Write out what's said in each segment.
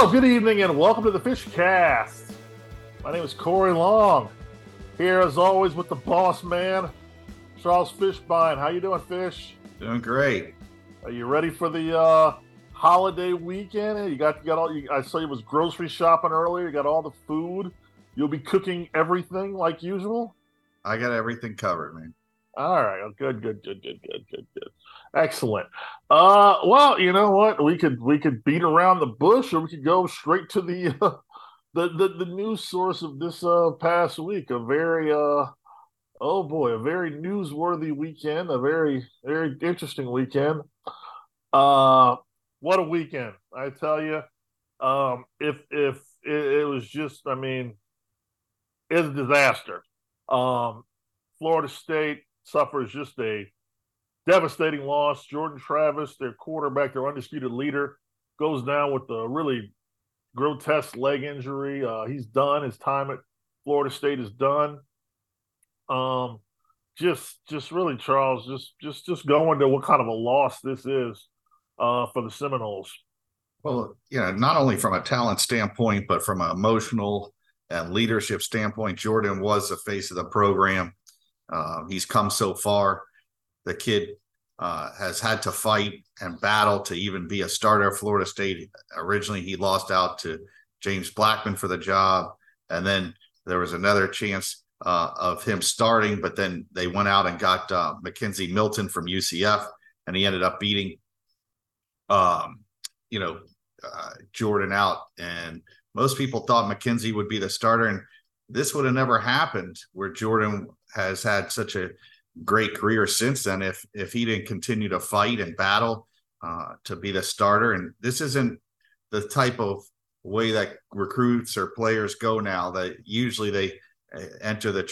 Hello, good evening, and welcome to the Fish Cast. My name is Corey Long, here as always with the boss man, Charles Fishbine. How you doing, Fish? Doing great. Are you ready for the holiday weekend? I saw you was grocery shopping earlier. You got all the food. You'll be cooking everything like usual. I got everything covered, man. All right, good. Excellent. Well, you know what? We could beat around the bush, or we could go straight to the news source of this past week. A very newsworthy weekend. A very, very interesting weekend. What a weekend! I tell you, it was just, I mean, it's a disaster. Florida State suffers just a devastating loss. Jordan Travis, their quarterback, their undisputed leader, goes down with a really grotesque leg injury. He's done. His time at Florida State is done. Just really, Charles, just going to what kind of a loss this is for the Seminoles. Well, yeah, not only from a talent standpoint, but from an emotional and leadership standpoint, Jordan was the face of the program. He's come so far. The kid has had to fight and battle to even be a starter at Florida State. Originally, he lost out to James Blackman for the job, and then there was another chance of him starting, but then they went out and got McKenzie Milton from UCF, and he ended up beating Jordan out. And most people thought McKenzie would be the starter, and this would have never happened where Jordan has had such a great career since then if he didn't continue to fight and battle to be the starter. And this isn't the type of way that recruits or players go now, that usually they enter the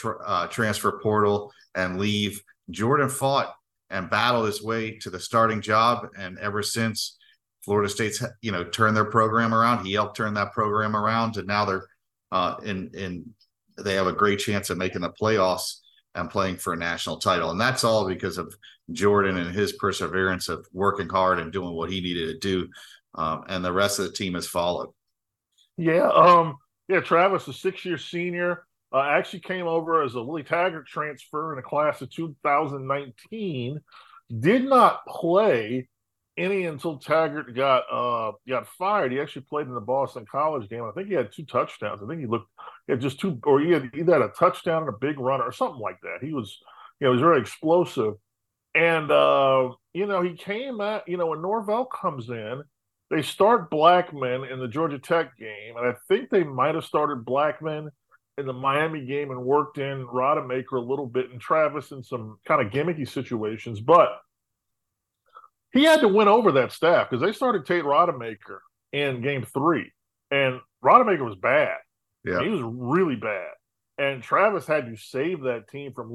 transfer portal and leave. Jordan fought and battled his way to the starting job, and ever since, Florida State's turned their program around. He helped turn that program around, and now they're they have a great chance of making the playoffs and playing for a national title. And that's all because of Jordan and his perseverance of working hard and doing what he needed to do. And the rest of the team has followed. Yeah. Travis, a 6-year senior, actually came over as a Willie Taggart transfer in a class of 2019, did not play any until Taggart got fired. He actually played in the Boston College game. I think he had 2 touchdowns. I think he had a touchdown and a big run or something like that. He was, he was very explosive. And, he came at, when Norvell comes in, they start Blackman in the Georgia Tech game. And I think they might have started Blackman in the Miami game and worked in Rodemaker a little bit and Travis in some kind of gimmicky situations. But he had to win over that staff because they started Tate Rodemaker in game 3, and Rodemaker was bad. Yeah, he was really bad. And Travis had to save that team from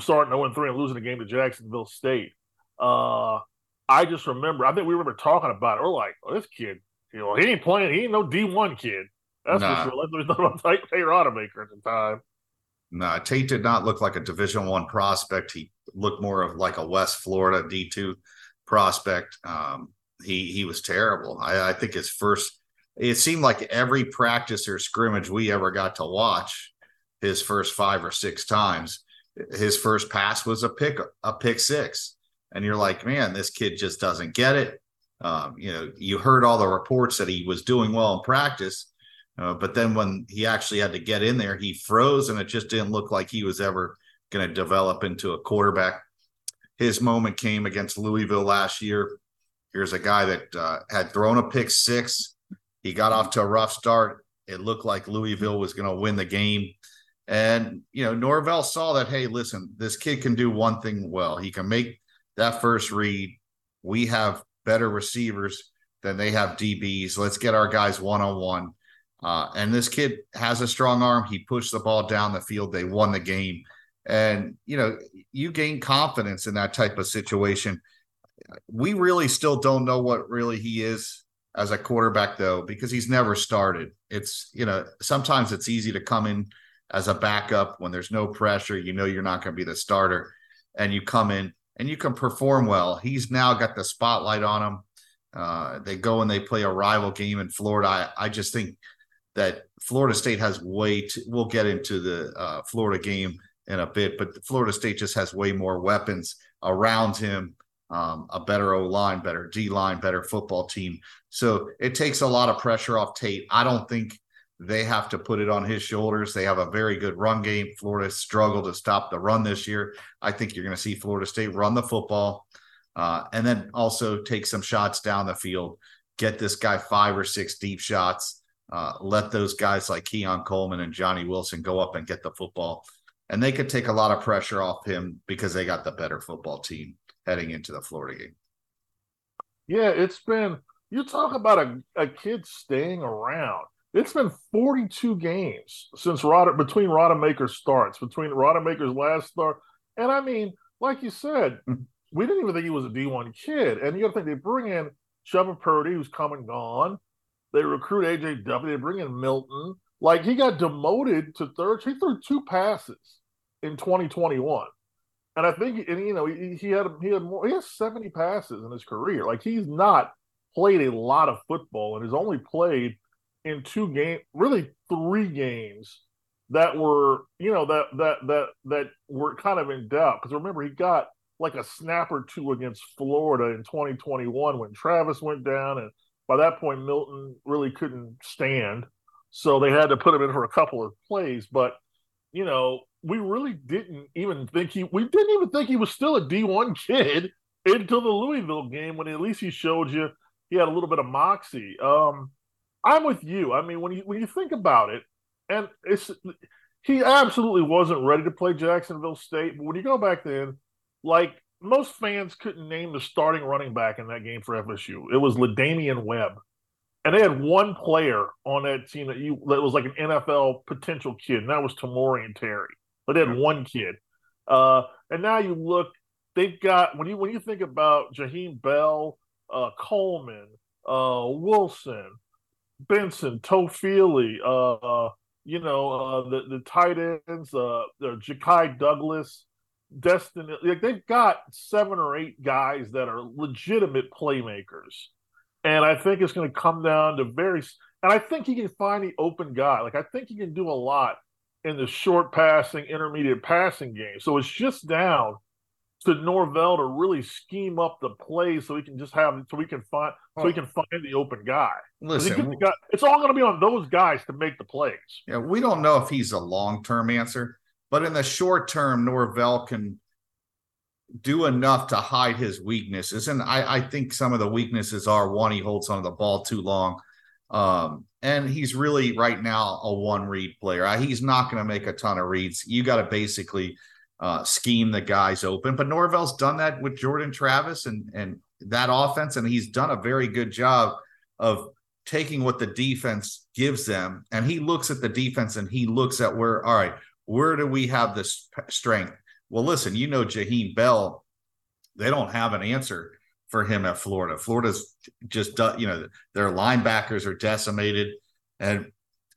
starting 0-3 and losing a game to Jacksonville State. I just remember, I think we remember talking about it. We're like, oh, this kid, he ain't playing. He ain't no D1 kid. That's for sure. Let's not about Tate Rodemaker at the time. No, Tate did not look like a Division I prospect. He looked more of like a West Florida D2 prospect. He was terrible. I think his first, it seemed like every practice or scrimmage we ever got to watch, his first 5 or 6 times, his first pass was a pick six. And you're like, man, this kid just doesn't get it. You heard all the reports that he was doing well in practice, but then when he actually had to get in there, he froze, and it just didn't look like he was ever going to develop into a quarterback. His moment came against Louisville last year. Here's a guy that had thrown a pick 6. He got off to a rough start. It looked like Louisville was going to win the game. And, Norvell saw that, hey, listen, this kid can do one thing well. He can make that first read. We have better receivers than they have DBs. Let's get our guys one-on-one. And this kid has a strong arm. He pushed the ball down the field. They won the game. And, you gain confidence in that type of situation. We really still don't know what really he is as a quarterback, though, because he's never started. It's, sometimes it's easy to come in as a backup when there's no pressure. You're not going to be the starter, and you come in and you can perform well. He's now got the spotlight on him. They go and they play a rival game in Florida. I just think that Florida State has we'll get into the Florida game in a bit, but Florida State just has way more weapons around him, a better O-line, better D-line, better football team. So it takes a lot of pressure off Tate. I don't think they have to put it on his shoulders. They have a very good run game. Florida struggled to stop the run this year. I think you're going to see Florida State run the football and then also take some shots down the field, get this guy 5 or 6 deep shots, let those guys like Keon Coleman and Johnny Wilson go up and get the football. And they could take a lot of pressure off him because they got the better football team heading into the Florida game. Yeah, it's been – you talk about a kid staying around. It's been 42 games since between Rodemaker's starts, between Rodemaker's last start. And, I mean, like you said, we didn't even think he was a D1 kid. And you got to think they bring in Chubba Purdy, who's come and gone. They recruit AJW. They bring in Milton. Like, he got demoted to third. He threw 2 passes in 2021. And I think, and you know, he had 70 passes in his career. Like, he's not played a lot of football and has only played in 3 games that were, you know, that were kind of in doubt. Because remember, he got like a snap or 2 against Florida in 2021 when Travis went down. And by that point, Milton really couldn't stand. So they had to put him in for a couple of plays. But, you know, we really didn't even think he was still a D1 kid until the Louisville game, when at least he showed you he had a little bit of moxie. I'm with you. I mean, when you think about it, and he absolutely wasn't ready to play Jacksonville State. But when you go back then, like, most fans couldn't name the starting running back in that game for FSU. It was Ledamian Webb. And they had one player on that team that was like an NFL potential kid, and that was Tamori Terry. But they had one kid. And now you look, they've got, when you think about Jaheim Bell, Coleman, Wilson, Benson, Tofili, the tight ends, Ja'Kai Douglas, Destin. Like, they've got 7 or 8 guys that are legitimate playmakers. And I think it's going to come down to and I think he can find the open guy. Like, I think he can do a lot in the short passing, intermediate passing game. So it's just down to Norvell to really scheme up the play so he can find the open guy. Listen, it's all going to be on those guys to make the plays. Yeah, we don't know if he's a long-term answer, but in the short term, Norvell can do enough to hide his weaknesses. And I think some of the weaknesses are, one, he holds on to the ball too long. And he's really right now a one-read player. He's not going to make a ton of reads. You got to basically scheme the guys open. But Norvell's done that with Jordan Travis and that offense, and he's done a very good job of taking what the defense gives them. And he looks at the defense and he looks at where do we have this strength? Well, listen, you know, Jaheim Bell, they don't have an answer for him at Florida. Florida's just, their linebackers are decimated. And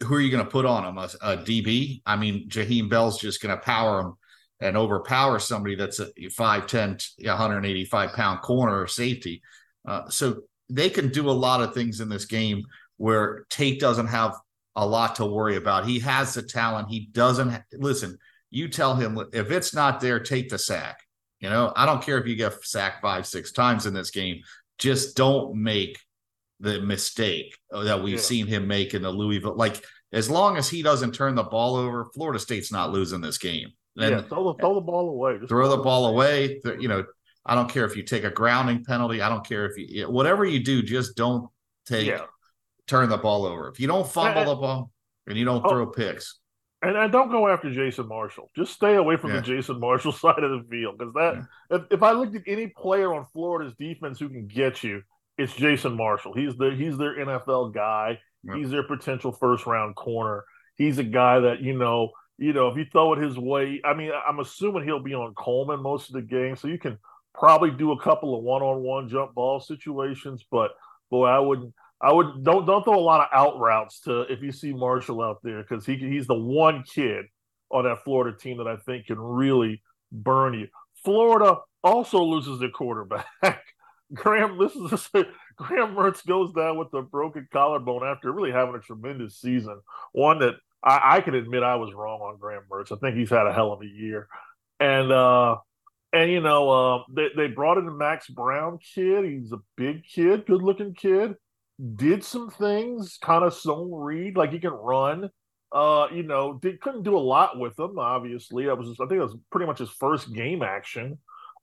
who are you going to put on him? A DB? I mean, Jaheim Bell's just going to power him and overpower somebody that's a 5'10", 185-pound corner or safety. So they can do a lot of things in this game where Tate doesn't have a lot to worry about. He has the talent. He doesn't listen. You tell him, if it's not there, take the sack. You know, I don't care if you get sacked 5, 6 times in this game. Just don't make the mistake that we've seen him make in the Louisville. Like, as long as he doesn't turn the ball over, Florida State's not losing this game. And throw the ball away. Just throw the ball away. You know, I don't care if you take a grounding penalty. I don't care if you – whatever you do, just don't turn the ball over. If you don't fumble the ball and you don't throw picks. And don't go after Jason Marshall. Just stay away from the Jason Marshall side of the field. Because if I looked at any player on Florida's defense who can get you, it's Jason Marshall. He's their NFL guy. Yeah. He's their potential first-round corner. He's a guy that, you know, if you throw it his way, I mean, I'm assuming he'll be on Coleman most of the game. So you can probably do a couple of one-on-one jump ball situations. But, boy, I would don't throw a lot of out routes to if you see Marshall out there, because he's the one kid on that Florida team that I think can really burn you. Florida also loses their quarterback. Graham Mertz goes down with a broken collarbone after really having a tremendous season. One that I can admit I was wrong on Graham Mertz. I think he's had a hell of a year. And you know, they brought in the Max Brown kid. He's a big kid, good-looking kid. Did some things, kind of zone read, like he can run. You know, couldn't do a lot with him, obviously. I think that was pretty much his first game action.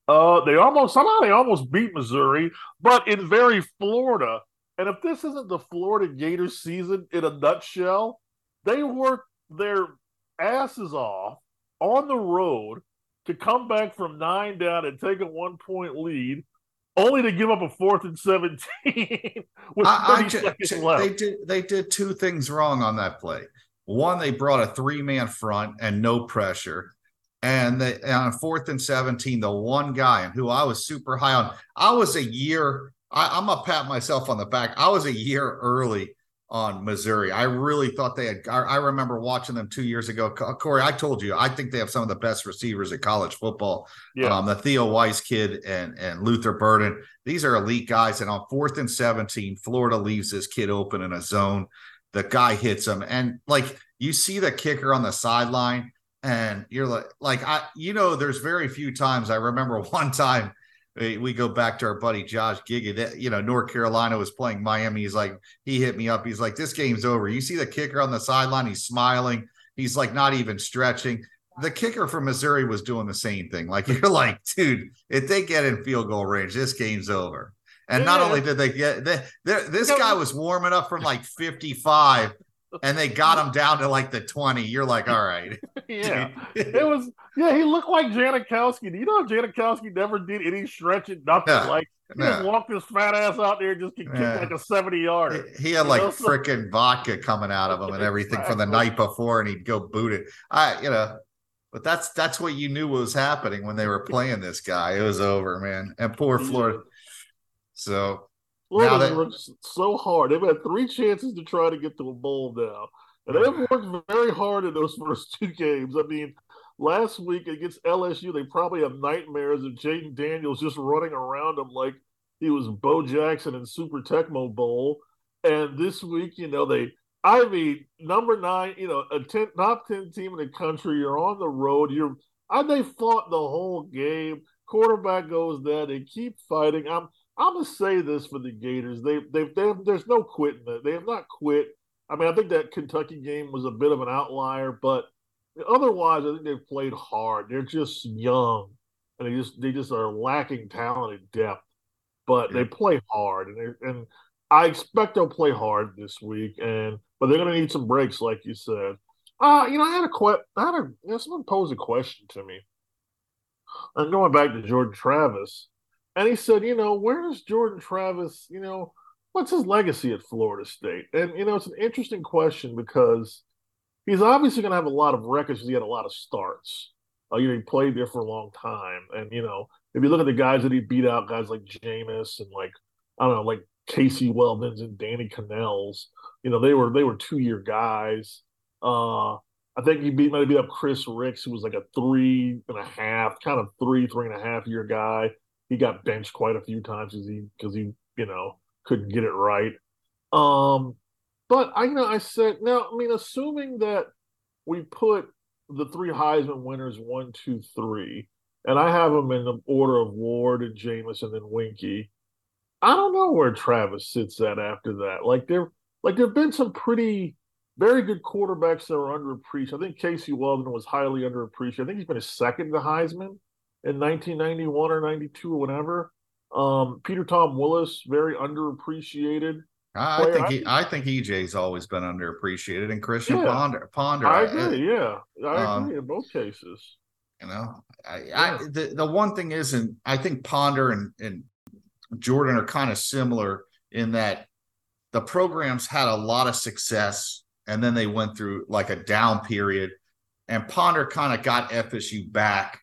They almost beat Missouri, but in very Florida. And if this isn't the Florida Gators season in a nutshell, they worked their asses off on the road to come back from 9 down and take a 1-point lead, only to give up a 4th and 17 with 30 seconds left. They did two things wrong on that play. One, they brought a 3-man front and no pressure. And on 4th and 17, the one guy and who I was super high on, I'm going to pat myself on the back. I was a year early on Missouri. I really thought they had, I remember watching them 2 years ago. Corey, I told you, I think they have some of the best receivers in college football. Yeah. The Theo Weiss kid and Luther Burden. These are elite guys. And on 4th and 17, Florida leaves this kid open in a zone. The guy hits him. And like, you see the kicker on the sideline. And you're like I, you know, there's very few times. I remember one time we go back to our buddy Josh Giga. That, you know, North Carolina was playing Miami. He's like, he hit me up. He's like, this game's over. You see the kicker on the sideline. He's smiling. He's like, not even stretching. The kicker from Missouri was doing the same thing. Like, you're like, dude, if they get in field goal range, this game's over. And yeah. Not only did they get this guy was warming up from like 55. And they got him down to like the 20. You're like, all right. Yeah. It was, yeah, he looked like Janikowski. You know, Janikowski never did any stretching, nothing. Yeah, like, he just walked his fat ass out there and just could kick like a 70-yarder. He had like freaking vodka coming out of him and everything from the night before, and he'd go boot it. But that's what you knew was happening when they were playing this guy. It was over, man. And poor Florida. So. Florida works so hard. They've had 3 chances to try to get to a bowl now. And they've worked very hard in those first 2 games. I mean, last week against LSU, they probably have nightmares of Jaden Daniels just running around them like he was Bo Jackson in Super Tecmo Bowl. And this week, you know, number 9, you know, top 10 team in the country. You're on the road. They fought the whole game. Quarterback goes there. They keep fighting. I'm going to say this for the Gators. There's no quitting. They have not quit. I mean, I think that Kentucky game was a bit of an outlier, but otherwise, I think they've played hard. They're just young, and they just are lacking talent and depth. But they play hard, and I expect they'll play hard this week. But they're going to need some breaks, like you said. Someone posed a question to me. I'm going back to Jordan Travis. And he said, you know, where does Jordan Travis, you know, what's his legacy at Florida State? And, you know, it's an interesting question because he's obviously going to have a lot of records because he had a lot of starts. He played there for a long time. And, you know, if you look at the guys that he beat out, guys like Jameis and like Casey Weldon and Danny Cannell's, you know, they were 2-year guys. I think he might have beat up Chris Ricks, who was like a 3.5, kind of 3.5-year guy. He got benched quite a few times because he you know, couldn't get it right. But assuming that we put the 3 Heisman winners 1, 2, 3, and I have them in the order of Ward and Jameis and then Winkie, I don't know where Travis sits at after that. There've been some pretty very good quarterbacks that were underappreciated. I think Casey Weldon was highly underappreciated. I think he's been his second to Heisman. In 1991 or 92 or whatever, Peter Tom Willis, very underappreciated. I think EJ's always been underappreciated, and Christian Ponder. I agree. I agree in both cases. You know, the one thing is, and I think Ponder and Jordan are kind of similar in that the programs had a lot of success, and then they went through like a down period, and Ponder kind of got FSU back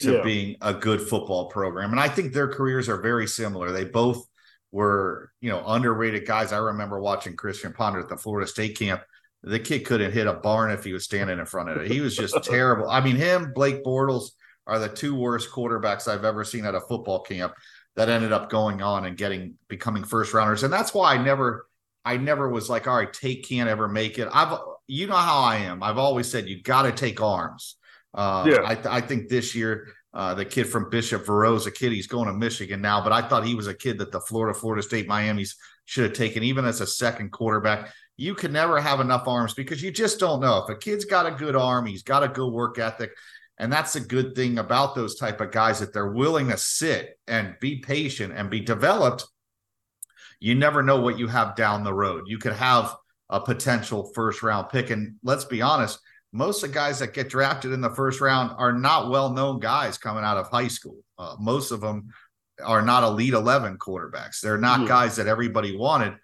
to being a good football program. And I think their careers are very similar. They both were, you know, underrated guys. I remember watching Christian Ponder at the Florida State camp. The kid couldn't hit a barn if he was standing in front of it. He was just terrible. I mean, him, Blake Bortles are the 2 worst quarterbacks I've ever seen at a football camp. that ended up going on and becoming first rounders. And that's why I never was like, all right, Tate can't ever make it. You know how I am. I've always said, you got to take arms. I think this year, the kid from Bishop Verro's a kid, he's going to Michigan now, but I thought he was a kid that the Florida State, Miami's should have taken, even as a second quarterback. You can never have enough arms because you just don't know. If a kid's got a good arm, he's got a good work ethic. And that's a good thing about those type of guys, that they're willing to sit and be patient and be developed. You never know what you have down the road. You could have a potential first round pick. And let's be honest, most of the guys that get drafted in the first round are not well-known guys coming out of high school. Most of them are not Elite 11 quarterbacks. They're not guys that everybody wanted,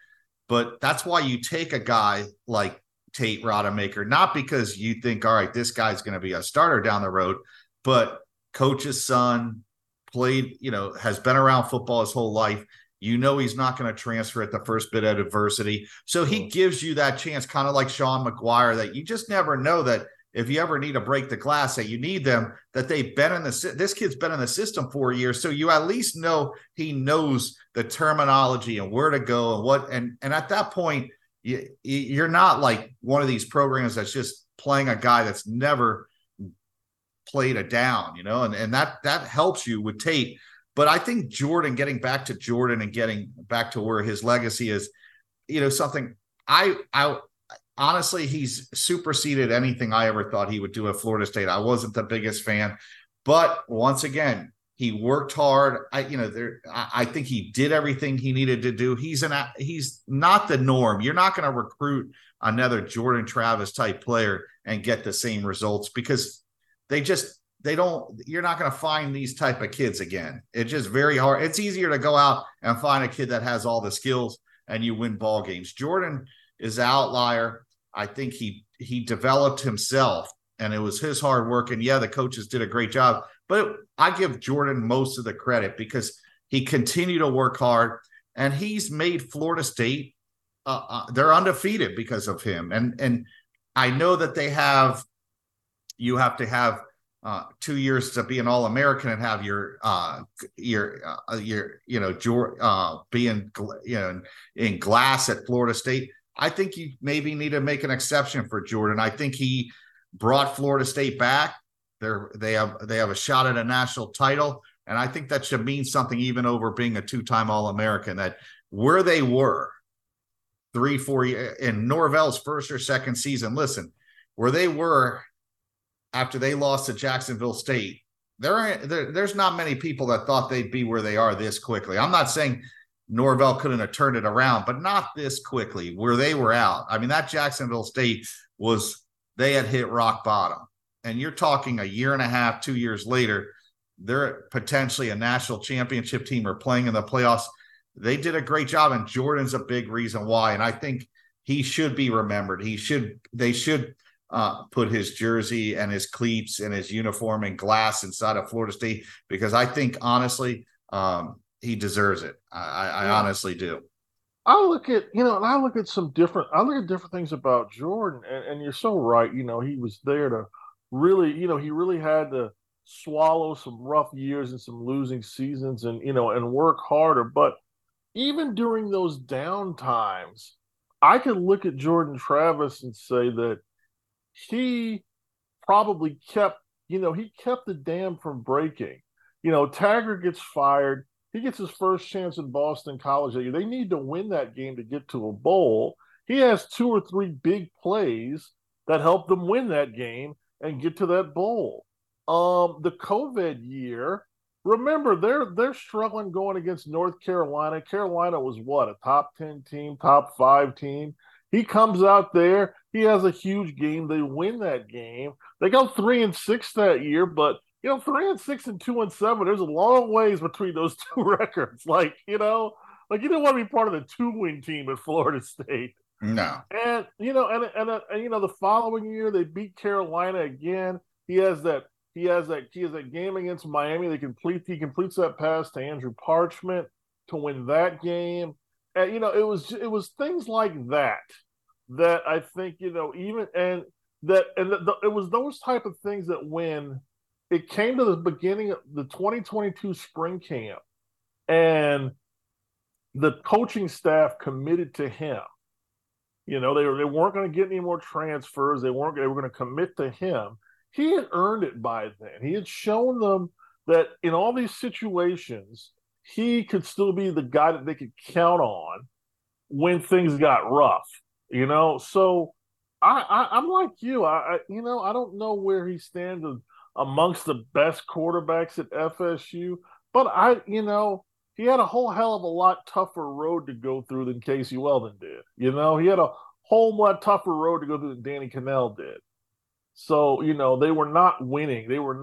but that's why you take a guy like Tate Rodemaker, not because you think, all right, this guy's going to be a starter down the road, but coach's son, played, has been around football his whole life. He's not going to transfer at the first bit of adversity. So he gives you that chance, kind of like Sean McGuire, that you just never know that if you ever need to break the glass, that you need them, that they've been in the, this kid's been in the system for years. So you at least know he knows the terminology and where to go and what, and at that point, you're not like one of these programs that's just playing a guy that's never played a down, and that helps you with Tate. But I think getting back to Jordan and getting back to where his legacy is, something I honestly, he's superseded anything I ever thought he would do at Florida State. I wasn't the biggest fan, but once again, he worked hard. I think he did everything he needed to do. He's not the norm. You're not going to recruit another Jordan Travis type player and get the same results because you're not going to find these type of kids again. It's just very hard. It's easier to go out and find a kid that has all the skills and you win ball games. Jordan is an outlier. I think he developed himself and it was his hard work. And yeah, the coaches did a great job. But I give Jordan most of the credit because he continued to work hard, and he's made Florida State they're undefeated because of him. And I know that you have to have 2 years to be an All-American and have your being in glass at Florida State. I think you maybe need to make an exception for Jordan. I think he brought Florida State back. They have a shot at a national title, and I think that should mean something even over being a two-time All-American, that where they were 3-4 years in Norvell's first or second season, where they were after they lost to Jacksonville State, there's not many people that thought they'd be where they are this quickly. I'm not saying Norvell couldn't have turned it around, but not this quickly where they were out. I mean, that Jacksonville State they had hit rock bottom. And you're talking a year and a half, 2 years later, they're potentially a national championship team or playing in the playoffs. They did a great job, and Jordan's a big reason why. And I think he should be remembered. They should put his jersey and his cleats and his uniform and glass inside of Florida State, because I think, honestly, he deserves it. I honestly do. I look at different things about Jordan, and you're so right. He was there to really had to swallow some rough years and some losing seasons and work harder. But even during those down times, I could look at Jordan Travis and say that he probably kept the dam from breaking. Taggart gets fired. He gets his first chance at Boston College. They need to win that game to get to a bowl. He has 2 or 3 big plays that help them win that game and get to that bowl. The COVID year, remember, they're struggling going against North Carolina. Carolina was a top 10 team, top 5 team. He comes out there, he has a huge game. They win that game. They go 3-6 that year, but 3-6 and 2-7. There's a long ways between those two records. Like you don't want to be part of the 2-win team at Florida State. No. And, the following year they beat Carolina again. He has that game against Miami. He completes that pass to Andrew Parchment to win that game. And, it was things like that I think, it was those type of things that when it came to the beginning of the 2022 spring camp And the coaching staff committed to him. You know, they weren't going to get any more transfers. They were going to commit to him. He had earned it by then. He had shown them that in all these situations, he could still be the guy that they could count on when things got rough. You know, so I'm like you. I don't know where he stands amongst the best quarterbacks at FSU, but he had a whole hell of a lot tougher road to go through than Casey Weldon did. You know, he had a whole lot tougher road to go through than Danny Cannell did. So, you know, they were not winning. They were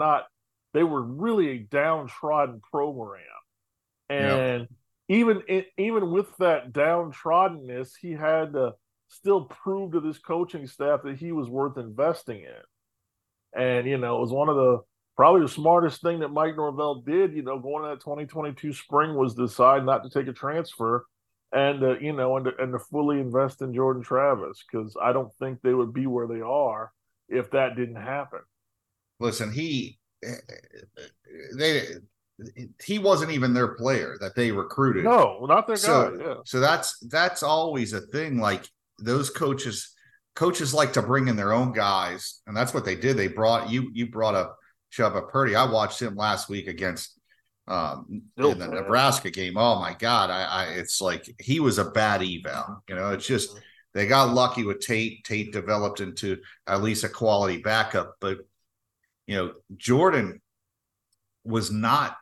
really a downtrodden program. And even with that downtroddenness, he had to still prove to this coaching staff that he was worth investing in. And, you know, it was one of the probably the smartest thing that Mike Norvell did, you know, going into that 2022 spring was decide not to take a transfer and to fully invest in Jordan Travis, because I don't think they would be where they are if that didn't happen. Listen, he wasn't even their player that they recruited. No, not their guy. Yeah. So that's always a thing. Like those coaches like to bring in their own guys, and that's what they did. They brought you brought up Chubba Purdy. I watched him last week against in the Nebraska game. Oh my God, it's like he was a bad eval. You know, it's just they got lucky with Tate. Tate developed into at least a quality backup, but you know Jordan was not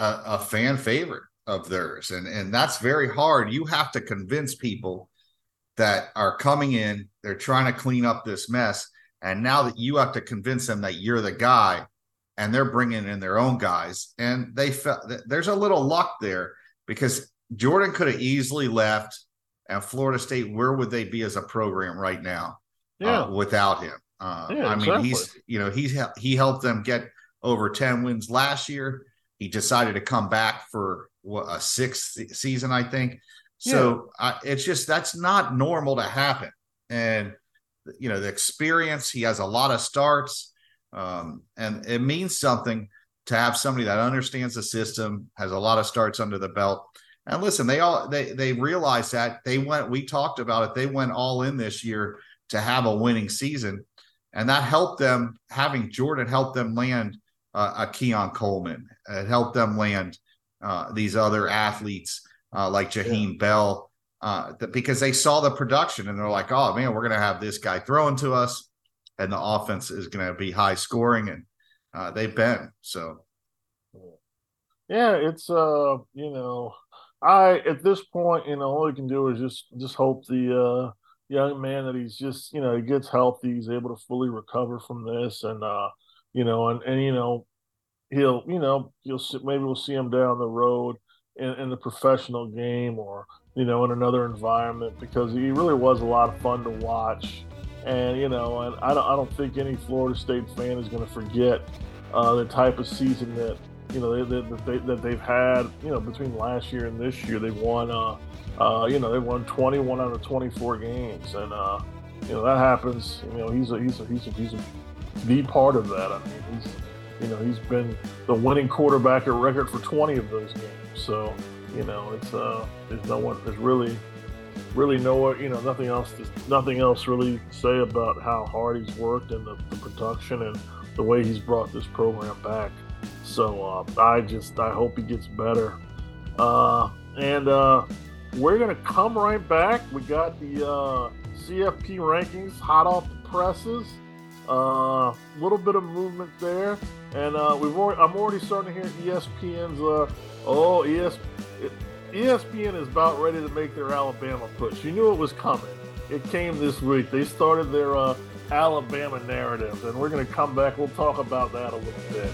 a fan favorite of theirs, and that's very hard. You have to convince people that are coming in. They're trying to clean up this mess. And now that you have to convince them that you're the guy, and they're bringing in their own guys, and they felt that there's a little luck there, because Jordan could have easily left, and Florida State, where would they be as a program right now without him? I mean, he helped them get over 10 wins last year. He decided to come back for a sixth season, I think. So it's just that's not normal to happen, and. You know, the experience, he has a lot of starts, and it means something to have somebody that understands the system, has a lot of starts under the belt. And listen, they realized that we talked about it. They went all in this year to have a winning season, and that helped them. Having Jordan helped them land a Keon Coleman. It helped them land these other athletes like Jaheim Bell. Because they saw the production and they're like, oh man, we're going to have this guy thrown to us and the offense is going to be high scoring. And they've been, so. Yeah, it's, at this point, all we can do is just hope the young man that he's just, he gets healthy. He's able to fully recover from this and maybe we'll see him down the road in the professional game or, in another environment, because he really was a lot of fun to watch. And, I don't think any Florida State fan is going to forget the type of season that, that they've had, between last year and this year. They've won, they won 21 out of 24 games. And, that happens. He's a big part of that. I mean, he's been the winning quarterback at record for 20 of those games. So, it's there's nothing else really to say about how hard he's worked and the production and the way he's brought this program back. So I hope he gets better. And we're gonna come right back. We got the CFP rankings hot off the presses. Little bit of movement there, and I'm already starting to hear ESPN's. ESPN is about ready to make their Alabama push. You knew it was coming. It came this week. They started their Alabama narrative, and we're going to come back. We'll talk about that a little bit.